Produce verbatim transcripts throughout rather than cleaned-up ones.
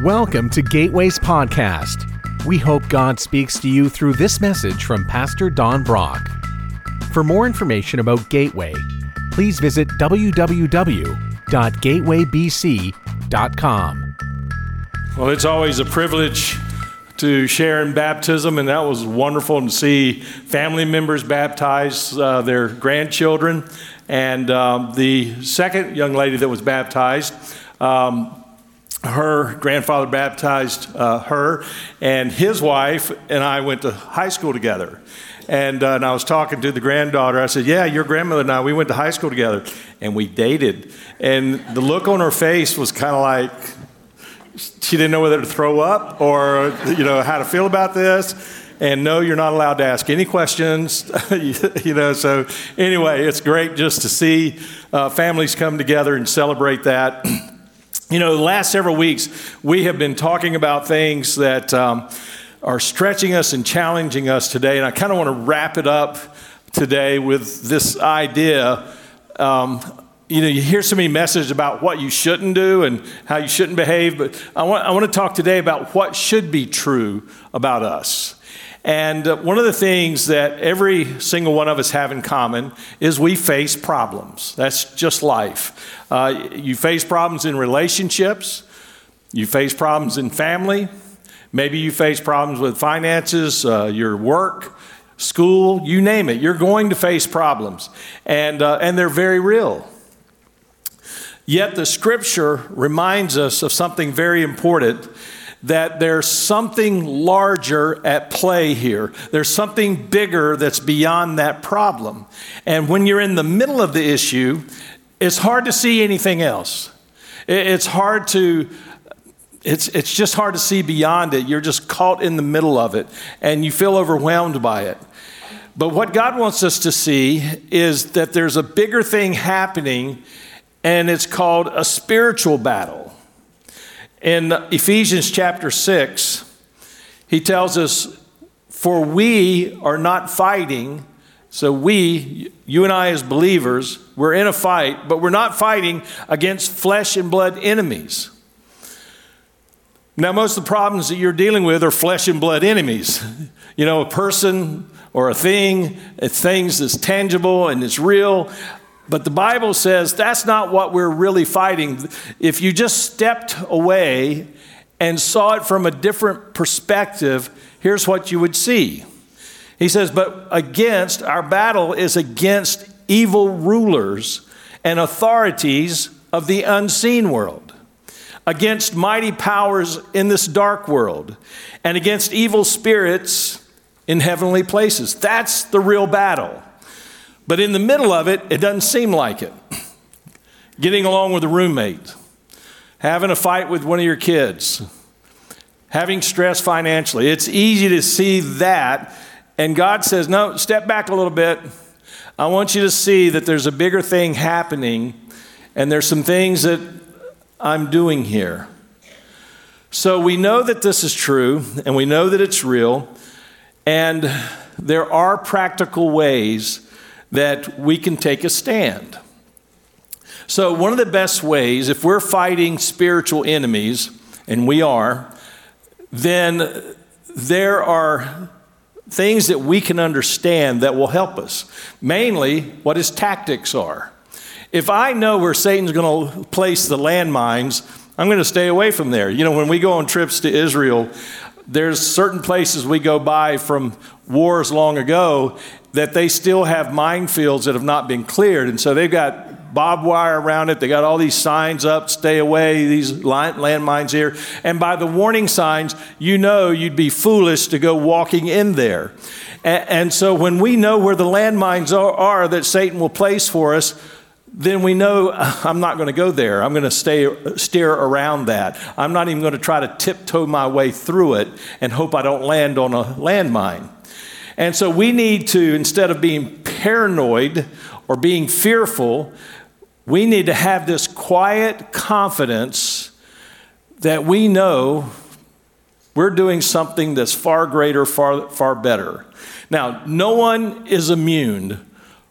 Welcome to Gateway's podcast. We hope God speaks to you through this message from Pastor Don Brock. For more information about Gateway, please visit w w w dot gateway b c dot com. Well, it's always a privilege to share in baptism, and that was wonderful to see family members baptize uh, their grandchildren. And um, the second young lady that was baptized, um, her grandfather baptized uh, her, and his wife and I went to high school together. And, uh, and I was talking to the granddaughter. I said, yeah, your grandmother and I, we went to high school together, and we dated. And the look on her face was kind of like she didn't know whether to throw up or, you know, how to feel about this. And no, you're not allowed to ask any questions, you know. So anyway, it's great just to see uh, families come together and celebrate that. You know, the last several weeks, we have been talking about things that um, are stretching us and challenging us today. And I kind of want to wrap it up today with this idea. Um, you know, you hear so many messages about what you shouldn't do and how you shouldn't behave. But I want, I want to talk today about what should be true about us. And uh, one of the things that every single one of us have in common is we face problems. That's just life. Uh, you face problems in relationships. You face problems in family. Maybe you face problems with finances, uh, your work, school, you name it. You're going to face problems. And, uh, and they're very real. Yet the scripture reminds us of something very important, that there's something larger at play here. There's something bigger that's beyond that problem. And when you're in the middle of the issue, it's hard to see anything else. It's hard to, it's it's just hard to see beyond it. You're just caught in the middle of it and you feel overwhelmed by it. But what God wants us to see is that there's a bigger thing happening, and it's called a spiritual battle. In Ephesians chapter six, he tells us, for we are not fighting. So we, you and I as believers, we're in a fight, but we're not fighting against flesh and blood enemies. Now, most of the problems that you're dealing with are flesh and blood enemies. You know, a person or a thing, it's things that's tangible and it's real. But the Bible says that's not what we're really fighting. If you just stepped away and saw it from a different perspective, here's what you would see. He says, but against, our battle is against evil rulers and authorities of the unseen world, against mighty powers in this dark world, and against evil spirits in heavenly places. That's the real battle. But in the middle of it, it doesn't seem like it. Getting along with a roommate, having a fight with one of your kids, having stress financially. It's easy to see that. And God says, no, step back a little bit. I want you to see that there's a bigger thing happening, and there's some things that I'm doing here. So we know that this is true, and we know that it's real, and there are practical ways that we can take a stand. So one of the best ways, if we're fighting spiritual enemies, and we are, then there are things that we can understand that will help us. Mainly what his tactics are. If I know where Satan's going to place the landmines, I'm going to stay away from there. You know, when we go on trips to Israel, there's certain places we go by from wars long ago that they still have minefields that have not been cleared. And so they've got barbed wire around it. They got all these signs up, stay away, these landmines here. And by the warning signs, you know you'd be foolish to go walking in there. And so when we know where the landmines are that Satan will place for us, then we know I'm not going to go there. I'm going to stay, steer around that. I'm not even going to try to tiptoe my way through it and hope I don't land on a landmine. And so we need to, instead of being paranoid or being fearful, we need to have this quiet confidence that we know we're doing something that's far greater, far, far better. Now, no one is immune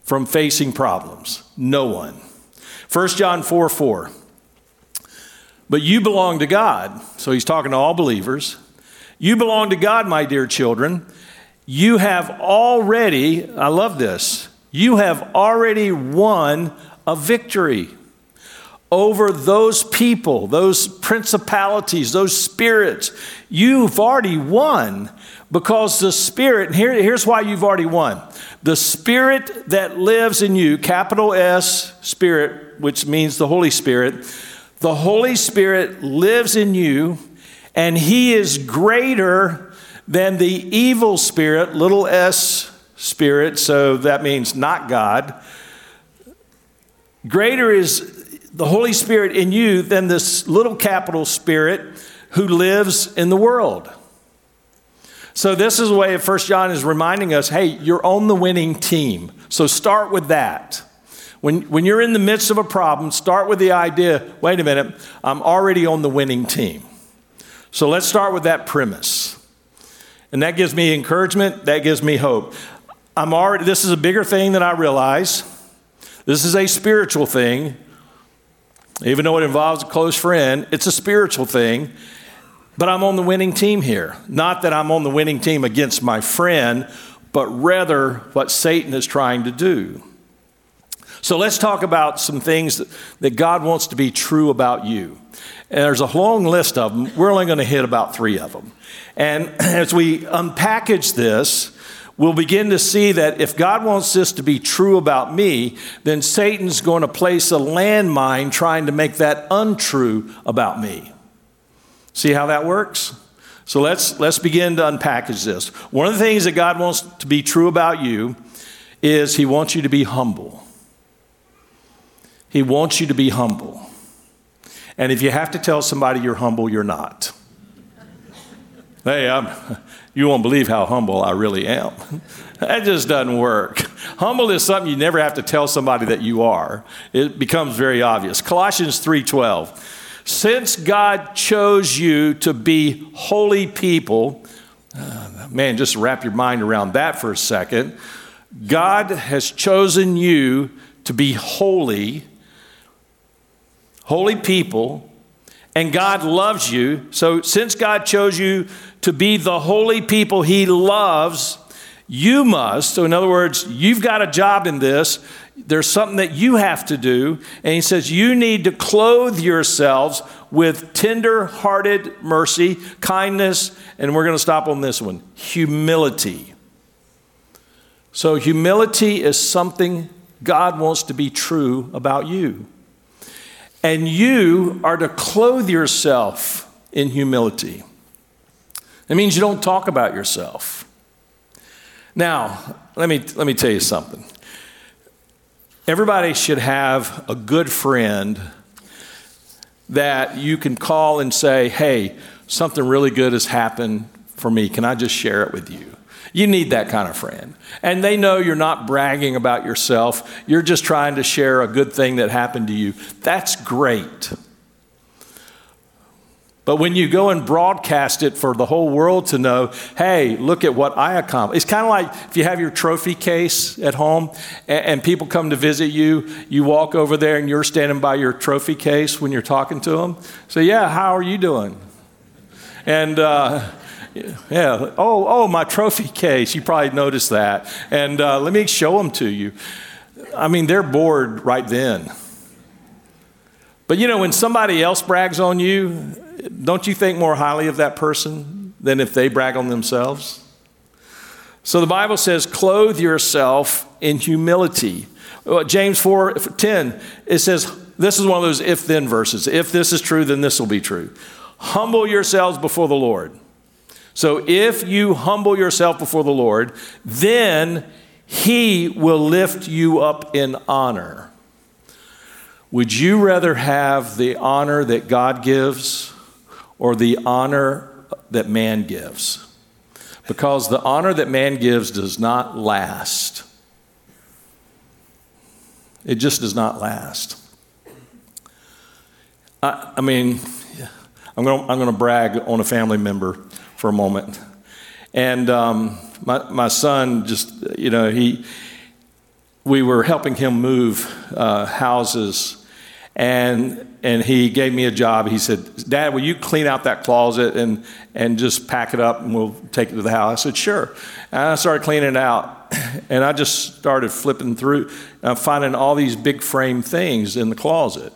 from facing problems. No one. First John four four. But you belong to God. So he's talking to all believers. You belong to God, my dear children. You have already, I love this, you have already won a victory over those people, those principalities, those spirits. You've already won because the Spirit, and here, here's why you've already won. The Spirit that lives in you, capital S, Spirit, which means the Holy Spirit, the Holy Spirit lives in you, and he is greater than the evil spirit, little s spirit, so that means not God. Greater is the Holy Spirit in you than this little capital spirit who lives in the world. So this is the way First John is reminding us, hey, you're on the winning team. So start with that. When, when you're in the midst of a problem, start with the idea, wait a minute, I'm already on the winning team. So let's start with that premise. And that gives me encouragement. That gives me hope. I'm already, this is a bigger thing than I realize. This is a spiritual thing. Even though it involves a close friend, it's a spiritual thing. But I'm on the winning team here. Not that I'm on the winning team against my friend, but rather what Satan is trying to do. So let's talk about some things that, that God wants to be true about you. And there's a long list of them. We're only going to hit about three of them. And as we unpackage this, we'll begin to see that if God wants this to be true about me, then Satan's going to place a landmine trying to make that untrue about me. See how that works? So let's let's begin to unpackage this. One of the things that God wants to be true about you is he wants you to be humble. He wants you to be humble. And if you have to tell somebody you're humble, you're not. Hey, I'm, you won't believe how humble I really am. That just doesn't work. Humble is something you never have to tell somebody that you are. It becomes very obvious. Colossians three twelve. Since God chose you to be holy people, uh, man, just wrap your mind around that for a second. God has chosen you to be holy. Holy people, and God loves you. So since God chose you to be the holy people he loves, you must. So in other words, you've got a job in this. There's something that you have to do. And he says you need to clothe yourselves with tender-hearted mercy, kindness, and we're going to stop on this one, humility. So humility is something God wants to be true about you. And you are to clothe yourself in humility. That means you don't talk about yourself. Now, let me, let me tell you something. Everybody should have a good friend that you can call and say, hey, something really good has happened for me. Can I just share it with you? You need that kind of friend. And they know you're not bragging about yourself. You're just trying to share a good thing that happened to you. That's great. But when you go and broadcast it for the whole world to know, hey, look at what I accomplished. It's kind of like if you have your trophy case at home and, and people come to visit you, you walk over there and you're standing by your trophy case when you're talking to them. So, yeah, how are you doing? And, uh, Yeah. Oh, oh, my trophy case. You probably noticed that. And uh, let me show them to you. I mean, they're bored right then. But, you know, when somebody else brags on you, don't you think more highly of that person than if they brag on themselves? So the Bible says, clothe yourself in humility. James four ten, it says, this is one of those if-then verses. If this is true, then this will be true. Humble yourselves before the Lord. So if you humble yourself before the Lord, then he will lift you up in honor. Would you rather have the honor that God gives or the honor that man gives? Because the honor that man gives does not last. It just does not last. I, I mean, I'm going I'm going to brag on a family member for a moment. And um, my, my son just, you know, he, we were helping him move uh, houses and and he gave me a job. He said, "Dad, will you clean out that closet and and just pack it up and we'll take it to the house?" I said, "Sure." And I started cleaning it out, and I just started flipping through, uh, finding all these big frame things in the closet.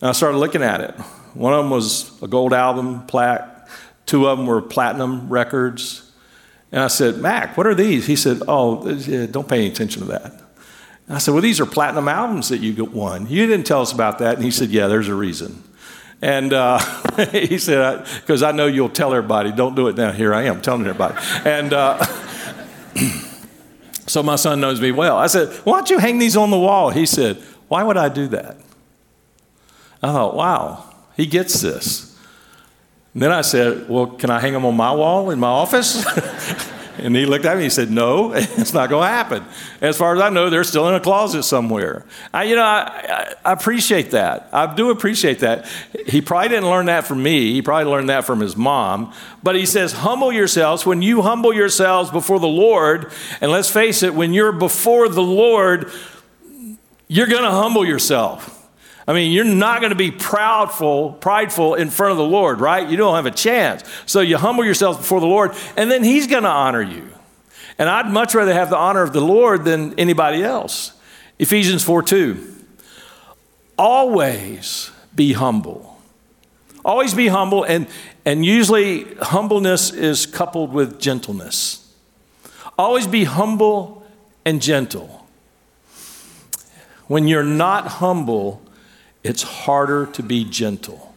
And I started looking at it. One of them was a gold album plaque. Two of them were platinum records. And I said, "Mac, what are these?" He said, "Oh, don't pay any attention to that." And I said, "Well, these are platinum albums that you won. You didn't tell us about that." And he said, "Yeah, there's a reason." And uh, he said, "Because I know you'll tell everybody. Don't do it now." Here I am telling everybody. And uh, so my son knows me well. I said, "Why don't you hang these on the wall?" He said, "Why would I do that?" I thought, wow, he gets this. And then I said, "Well, can I hang them on my wall in my office?" And he looked at me and he said, "No, it's not going to happen. As far as I know, they're still in a closet somewhere." I, you know, I, I appreciate that. I do appreciate that. He probably didn't learn that from me. He probably learned that from his mom. But he says, humble yourselves. When you humble yourselves before the Lord, and let's face it, when you're before the Lord, you're going to humble yourself. I mean, you're not going to be proudful, prideful in front of the Lord, right? You don't have a chance. So you humble yourself before the Lord, and then he's going to honor you. And I'd much rather have the honor of the Lord than anybody else. Ephesians four two. Always be humble. Always be humble, and, and usually humbleness is coupled with gentleness. Always be humble and gentle. When you're not humble, it's harder to be gentle.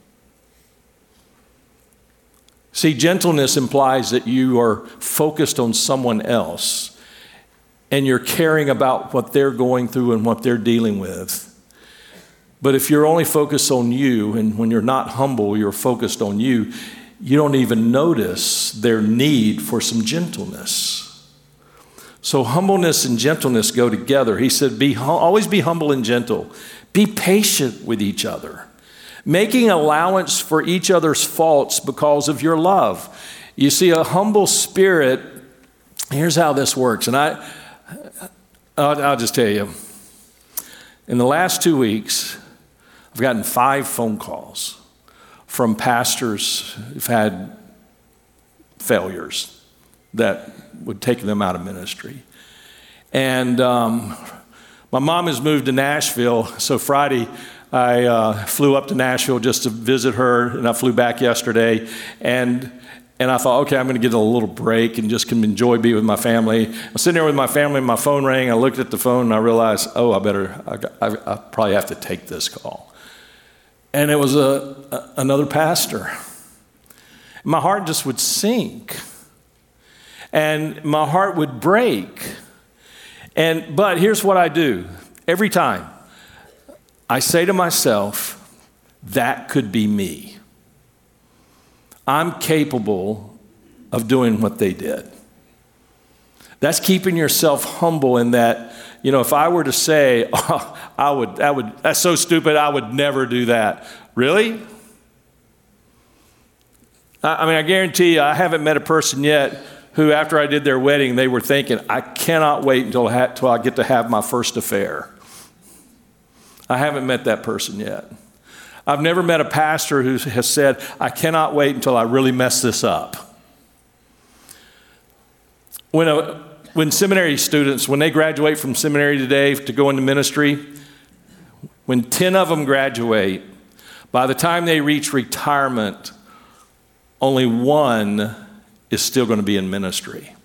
See, gentleness implies that you are focused on someone else and you're caring about what they're going through and what they're dealing with. But if you're only focused on you, and when you're not humble, you're focused on you, you don't even notice their need for some gentleness. So humbleness and gentleness go together. He said, "Be hum- always be humble and gentle. Be patient with each other, making allowance for each other's faults because of your love." You see, a humble spirit, here's how this works. And I, I'll, I'll just tell you, in the last two weeks, I've gotten five phone calls from pastors who've had failures that would take them out of ministry. And um my mom has moved to Nashville, so Friday I uh, flew up to Nashville just to visit her, and I flew back yesterday. And and I thought, okay, I'm going to get a little break and just can enjoy being with my family. I'm sitting there with my family, and my phone rang. I looked at the phone, and I realized, oh, I better, I, I, I probably have to take this call. And it was a, a another pastor. My heart just would sink, and my heart would break. And but here's what I do every time. I say to myself, that could be me. I'm capable of doing what they did. That's keeping yourself humble in that, you know, if I were to say, oh, I would, I would, that's so stupid, I would never do that. Really? I, I mean, I guarantee you, I haven't met a person yet who, after I did their wedding, they were thinking, I cannot wait until I, ha- till I get to have my first affair. I haven't met that person yet. I've never met a pastor who has said, I cannot wait until I really mess this up. When, a, when seminary students, when they graduate from seminary today to go into ministry, when ten of them graduate, by the time they reach retirement, only one is still going to be in ministry.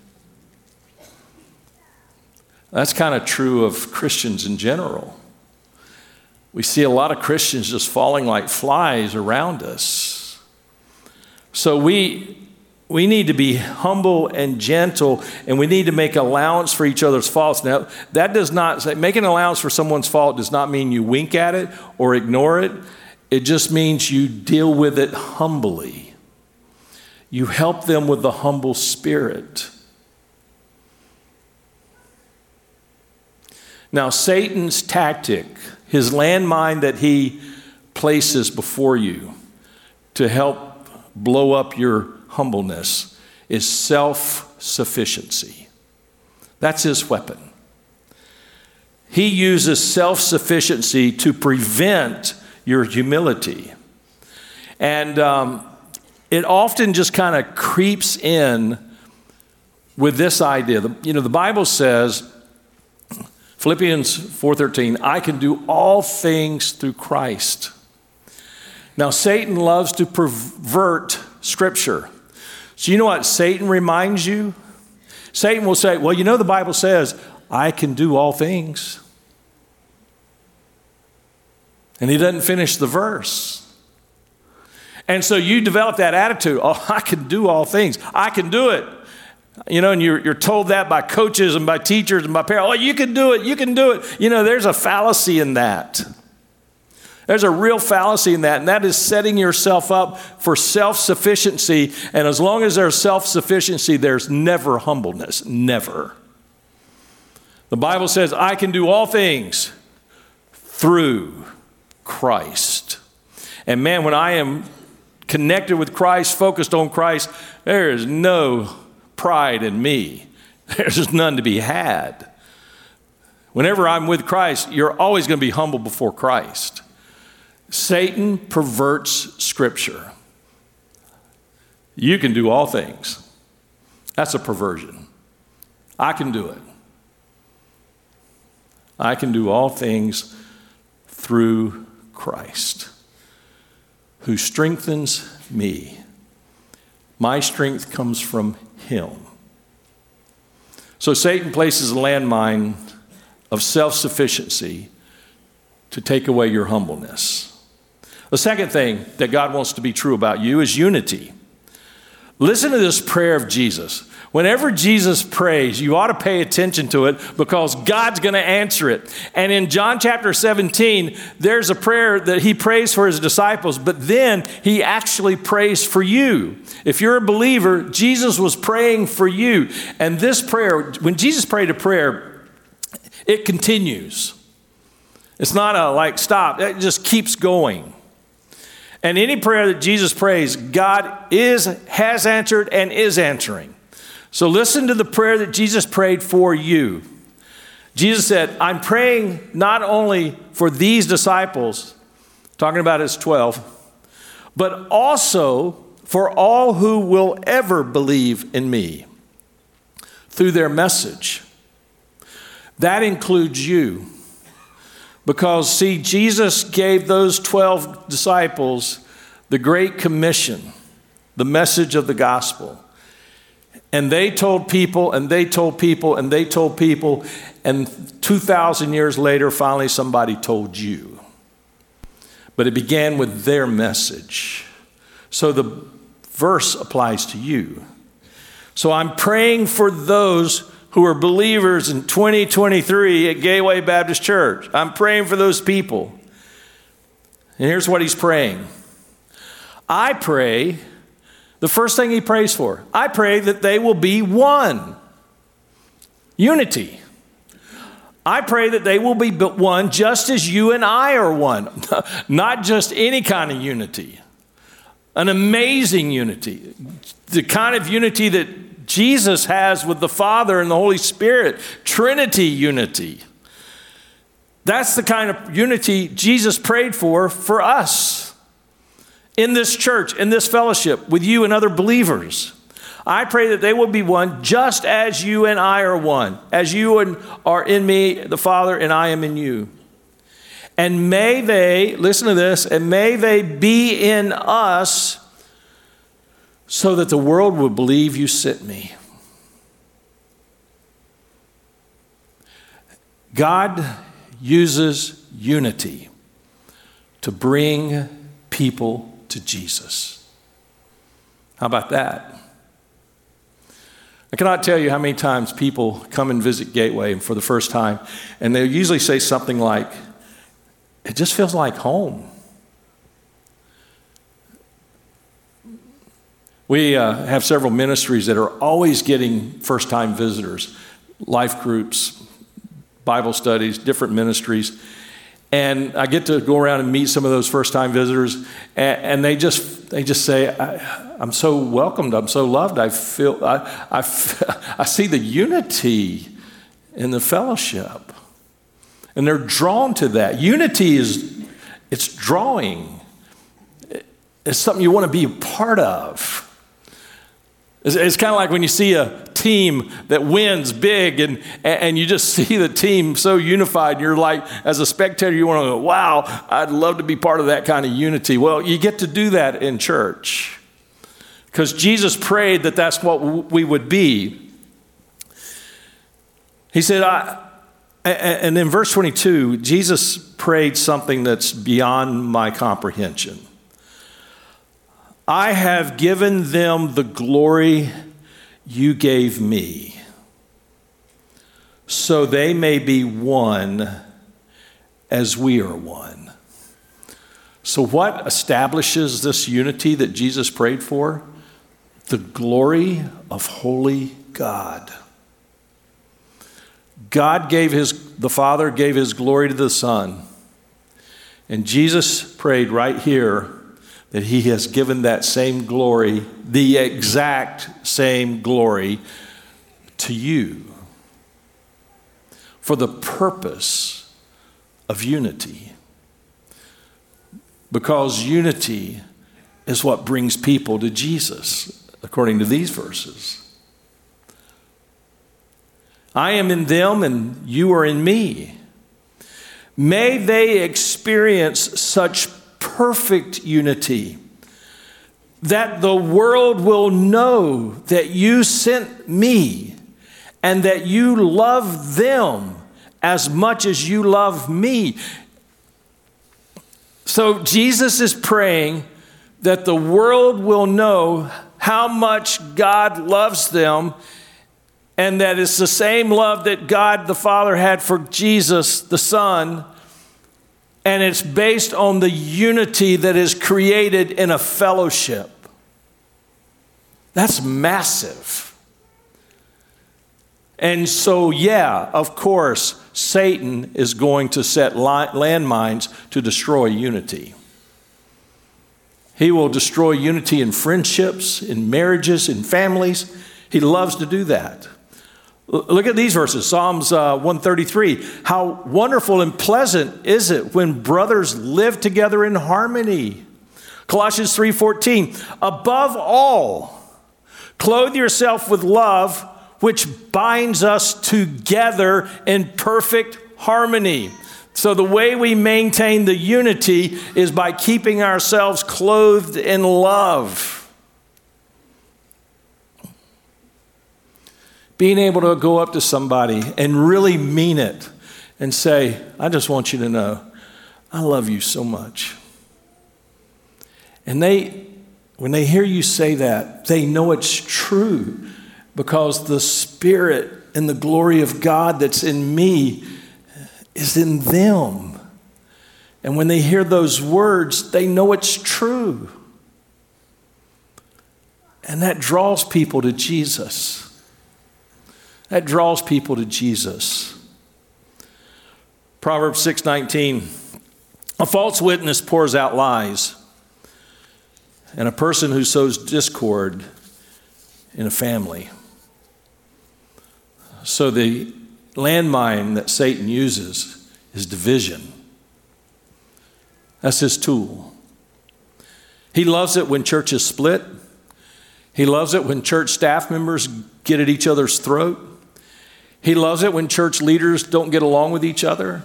That's kind of true of Christians in general. We see a lot of Christians just falling like flies around us. So we we need to be humble and gentle, and we need to make allowance for each other's faults. Now, that does not say, making allowance for someone's fault does not mean you wink at it or ignore it. It just means you deal with it humbly. You help them with the humble spirit. Now, Satan's tactic, his landmine that he places before you to help blow up your humbleness, is self-sufficiency. That's his weapon. He uses self-sufficiency to prevent your humility. And um, it often just kind of creeps in with this idea. You know, the Bible says, Philippians four thirteen, I can do all things through Christ. Now, Satan loves to pervert Scripture. So you know what Satan reminds you? Satan will say, well, you know, the Bible says, I can do all things. And he doesn't finish the verse. And so you develop that attitude, oh, I can do all things. I can do it. You know, and you're, you're told that by coaches and by teachers and by parents. Oh, you can do it. You can do it. You know, there's a fallacy in that. There's a real fallacy in that, and that is setting yourself up for self-sufficiency. And as long as there's self-sufficiency, there's never humbleness, never. The Bible says, I can do all things through Christ. And man, when I am connected with Christ, focused on Christ, there is no pride in me. There's none to be had. Whenever I'm with Christ, you're always going to be humble before Christ. Satan perverts Scripture. You can do all things. That's a perversion. I can do it. I can do all things through Christ, who strengthens me. My strength comes from Him. So Satan places a landmine of self-sufficiency to take away your humbleness. The second thing that God wants to be true about you is unity. Listen to this prayer of Jesus. Whenever Jesus prays, you ought to pay attention to it because God's going to answer it. And in John chapter seventeen, there's a prayer that he prays for his disciples, but then he actually prays for you. If you're a believer, Jesus was praying for you. And this prayer, when Jesus prayed a prayer, it continues. It's not a like stop, it just keeps going. And any prayer that Jesus prays, God is, has answered and is answering. So listen to the prayer that Jesus prayed for you. Jesus said, I'm praying not only for these disciples, talking about his twelve, but also for all who will ever believe in me through their message. That includes you. Because, see, Jesus gave those twelve disciples the Great Commission, the message of the gospel. And they told people, and they told people, and they told people, and two thousand years later, finally somebody told you. But it began with their message. So the verse applies to you. So I'm praying for those who are believers in twenty twenty-three at Gateway Baptist Church. I'm praying for those people. And here's what he's praying. I pray, the first thing he prays for, I pray that they will be one. Unity. I pray that they will be one just as you and I are one. Not just any kind of unity. An amazing unity. The kind of unity that Jesus has with the Father and the Holy Spirit, Trinity unity. That's the kind of unity Jesus prayed for for us in this church, in this fellowship, with you and other believers. I pray that they will be one just as you and I are one, as you are in me, the Father, and I am in you. And may they, listen to this, and may they be in us so that the world will believe you sent me. God uses unity to bring people to Jesus. How about that? I cannot tell you how many times people come and visit Gateway for the first time, and they'll usually say something like, it just feels like home. We uh, have several ministries that are always getting first-time visitors, life groups, Bible studies, different ministries. And I get to go around and meet some of those first-time visitors, and, and they just they just say, I, I'm so welcomed, I'm so loved, I feel I, I, I see the unity in the fellowship. And they're drawn to that. Unity is, it's drawing. It's something you want to be a part of. It's, it's kind of like when you see a team that wins big and, and you just see the team so unified. And you're like, as a spectator, you want to go, wow, I'd love to be part of that kind of unity. Well, you get to do that in church because Jesus prayed that that's what we would be. He said, I, and in verse twenty-two, Jesus prayed something that's beyond my comprehension. I have given them the glory you gave me, so they may be one as we are one. So what establishes this unity that Jesus prayed for? The glory of holy God. God gave his, the Father gave his glory to the Son. And Jesus prayed right here that he has given that same glory, the exact same glory to you for the purpose of unity. Because unity is what brings people to Jesus, according to these verses. I am in them and you are in me. May they experience such perfect unity that the world will know that you sent me and that you love them as much as you love me. So Jesus is praying that the world will know how much God loves them, and that it's the same love that God the Father had for Jesus the Son, and it's based on the unity that is created in a fellowship. That's massive. And so, yeah, of course, Satan is going to set landmines to destroy unity. He will destroy unity in friendships, in marriages, in families. He loves to do that. Look at these verses, Psalms uh, one thirty-three. How wonderful and pleasant is it when brothers live together in harmony. Colossians three fourteen. Above all, clothe yourself with love, which binds us together in perfect harmony. So the way we maintain the unity is by keeping ourselves clothed in love. Being able to go up to somebody and really mean it and say, I just want you to know, I love you so much. And they, when they hear you say that, they know it's true because the Spirit and the glory of God that's in me is in them. And when they hear those words, they know it's true. And that draws people to Jesus. That draws people to Jesus. Proverbs six nineteen, a false witness pours out lies, and a person who sows discord in a family. So the landmine that Satan uses is division. That's his tool. He loves it when church is split. He loves it when church staff members get at each other's throat. He loves it when church leaders don't get along with each other.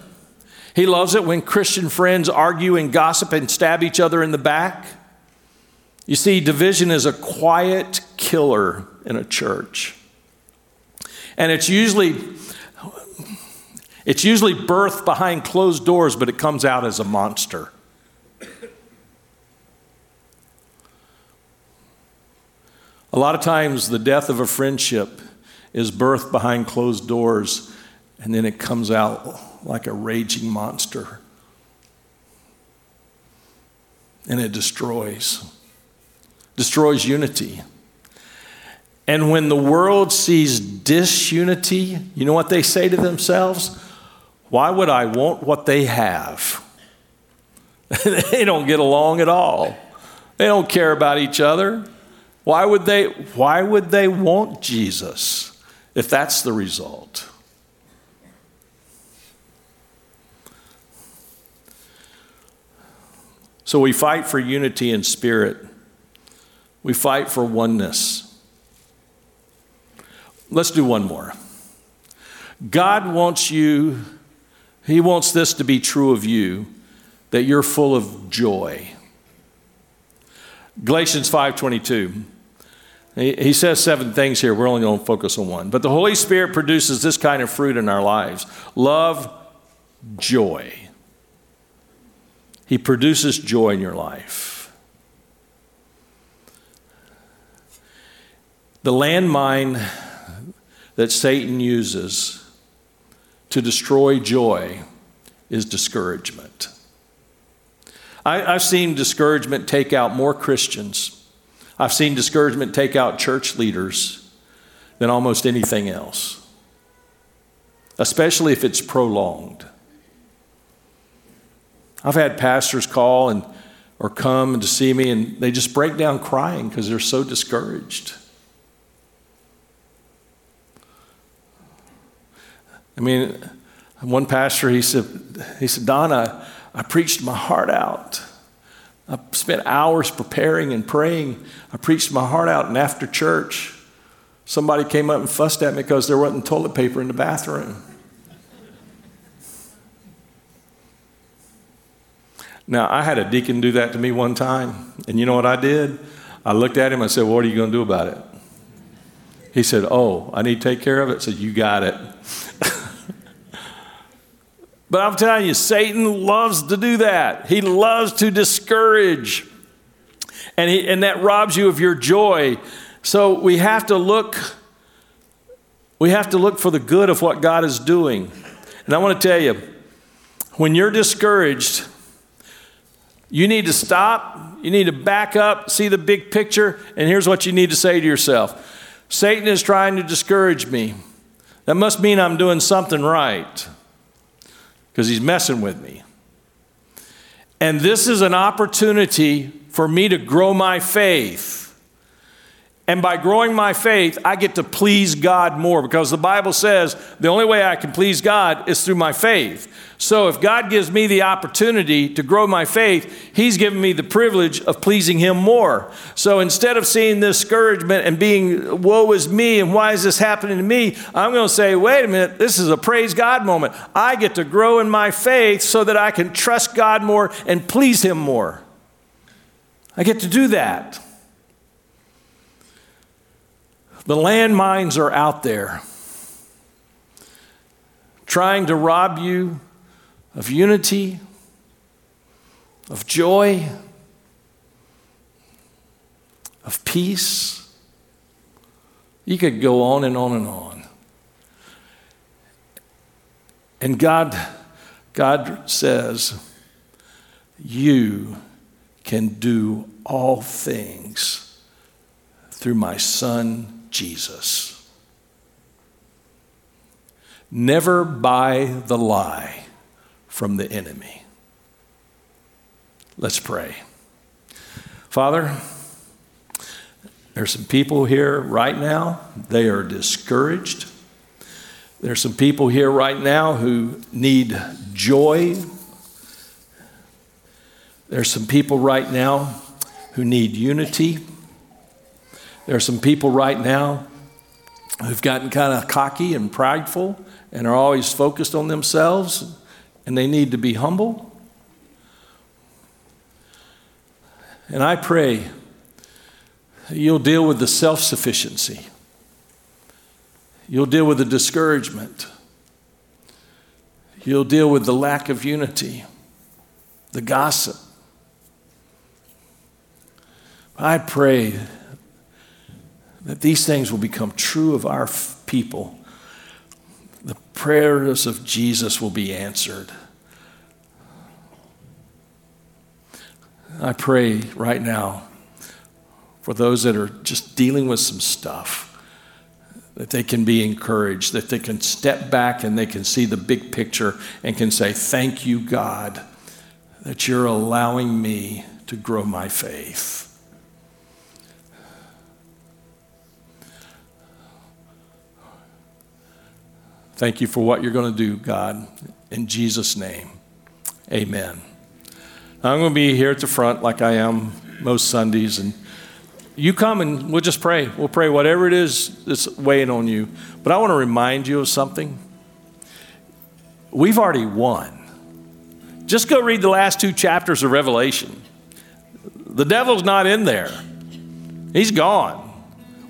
He loves it when Christian friends argue and gossip and stab each other in the back. You see, division is a quiet killer in a church. And it's usually, it's usually birthed behind closed doors, but it comes out as a monster. A lot of times the death of a friendship is birthed behind closed doors, and then it comes out like a raging monster. And it destroys, destroys unity. And when the world sees disunity, you know what they say to themselves? Why would I want what they have? They don't get along at all. They don't care about each other. Why would they, why would they want Jesus? If that's the result. So we fight for unity in spirit. We fight for oneness. Let's do one more. God wants you, he wants this to be true of you, that you're full of joy. Galatians five twenty-two. He says seven things here. We're only going to focus on one. But the Holy Spirit produces this kind of fruit in our lives. Love, joy. He produces joy in your life. The landmine that Satan uses to destroy joy is discouragement. I, I've seen discouragement take out more Christians. I've seen discouragement take out church leaders than almost anything else, especially if it's prolonged. I've had pastors call and or come to see me, and they just break down crying because they're so discouraged. I mean, one pastor, he said, he said, Don, I, I preached my heart out. I spent hours preparing and praying. I preached my heart out, and after church, somebody came up and fussed at me because there wasn't toilet paper in the bathroom. Now, I had a deacon do that to me one time, and you know what I did? I looked at him, I said, what are you going to do about it? He said, oh, I need to take care of it. I said, you got it. But I'm telling you, Satan loves to do that. He loves to discourage, and he, and that robs you of your joy. So we have to look, we have to look for the good of what God is doing. And I want to tell you, when you're discouraged, you need to stop, you need to back up, see the big picture, and here's what you need to say to yourself. Satan is trying to discourage me. That must mean I'm doing something right, because he's messing with me. And this is an opportunity for me to grow my faith. And by growing my faith, I get to please God more, because the Bible says the only way I can please God is through my faith. So if God gives me the opportunity to grow my faith, he's given me the privilege of pleasing him more. So instead of seeing discouragement and being, woe is me, and why is this happening to me? I'm going to say, wait a minute, this is a praise God moment. I get to grow in my faith so that I can trust God more and please him more. I get to do that. The landmines are out there trying to rob you of unity, of joy, of peace. You could go on and on and on. And God, God says, you can do all things through my Son, Jesus. Never buy the lie from the enemy. Let's pray. Father, there's some people here right now, they are discouraged. There's some people here right now who need joy. There's some people right now who need unity. There are some people right now who've gotten kind of cocky and prideful and are always focused on themselves, and they need to be humble. And I pray that you'll deal with the self-sufficiency. You'll deal with the discouragement. You'll deal with the lack of unity, the gossip. I pray that these things will become true of our people. The prayers of Jesus will be answered. I pray right now for those that are just dealing with some stuff, that they can be encouraged, that they can step back and they can see the big picture and can say, thank you, God, that you're allowing me to grow my faith. Thank you for what you're going to do, God. In Jesus' name, amen. I'm going to be here at the front like I am most Sundays, and you come and we'll just pray. We'll pray whatever it is that's weighing on you. But I want to remind you of something. We've already won. Just go read the last two chapters of Revelation. The devil's not in there. He's gone.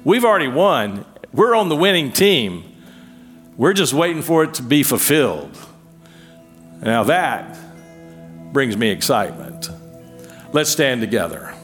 We've already won. We're on the winning team. We're just waiting for it to be fulfilled. Now that brings me excitement. Let's stand together.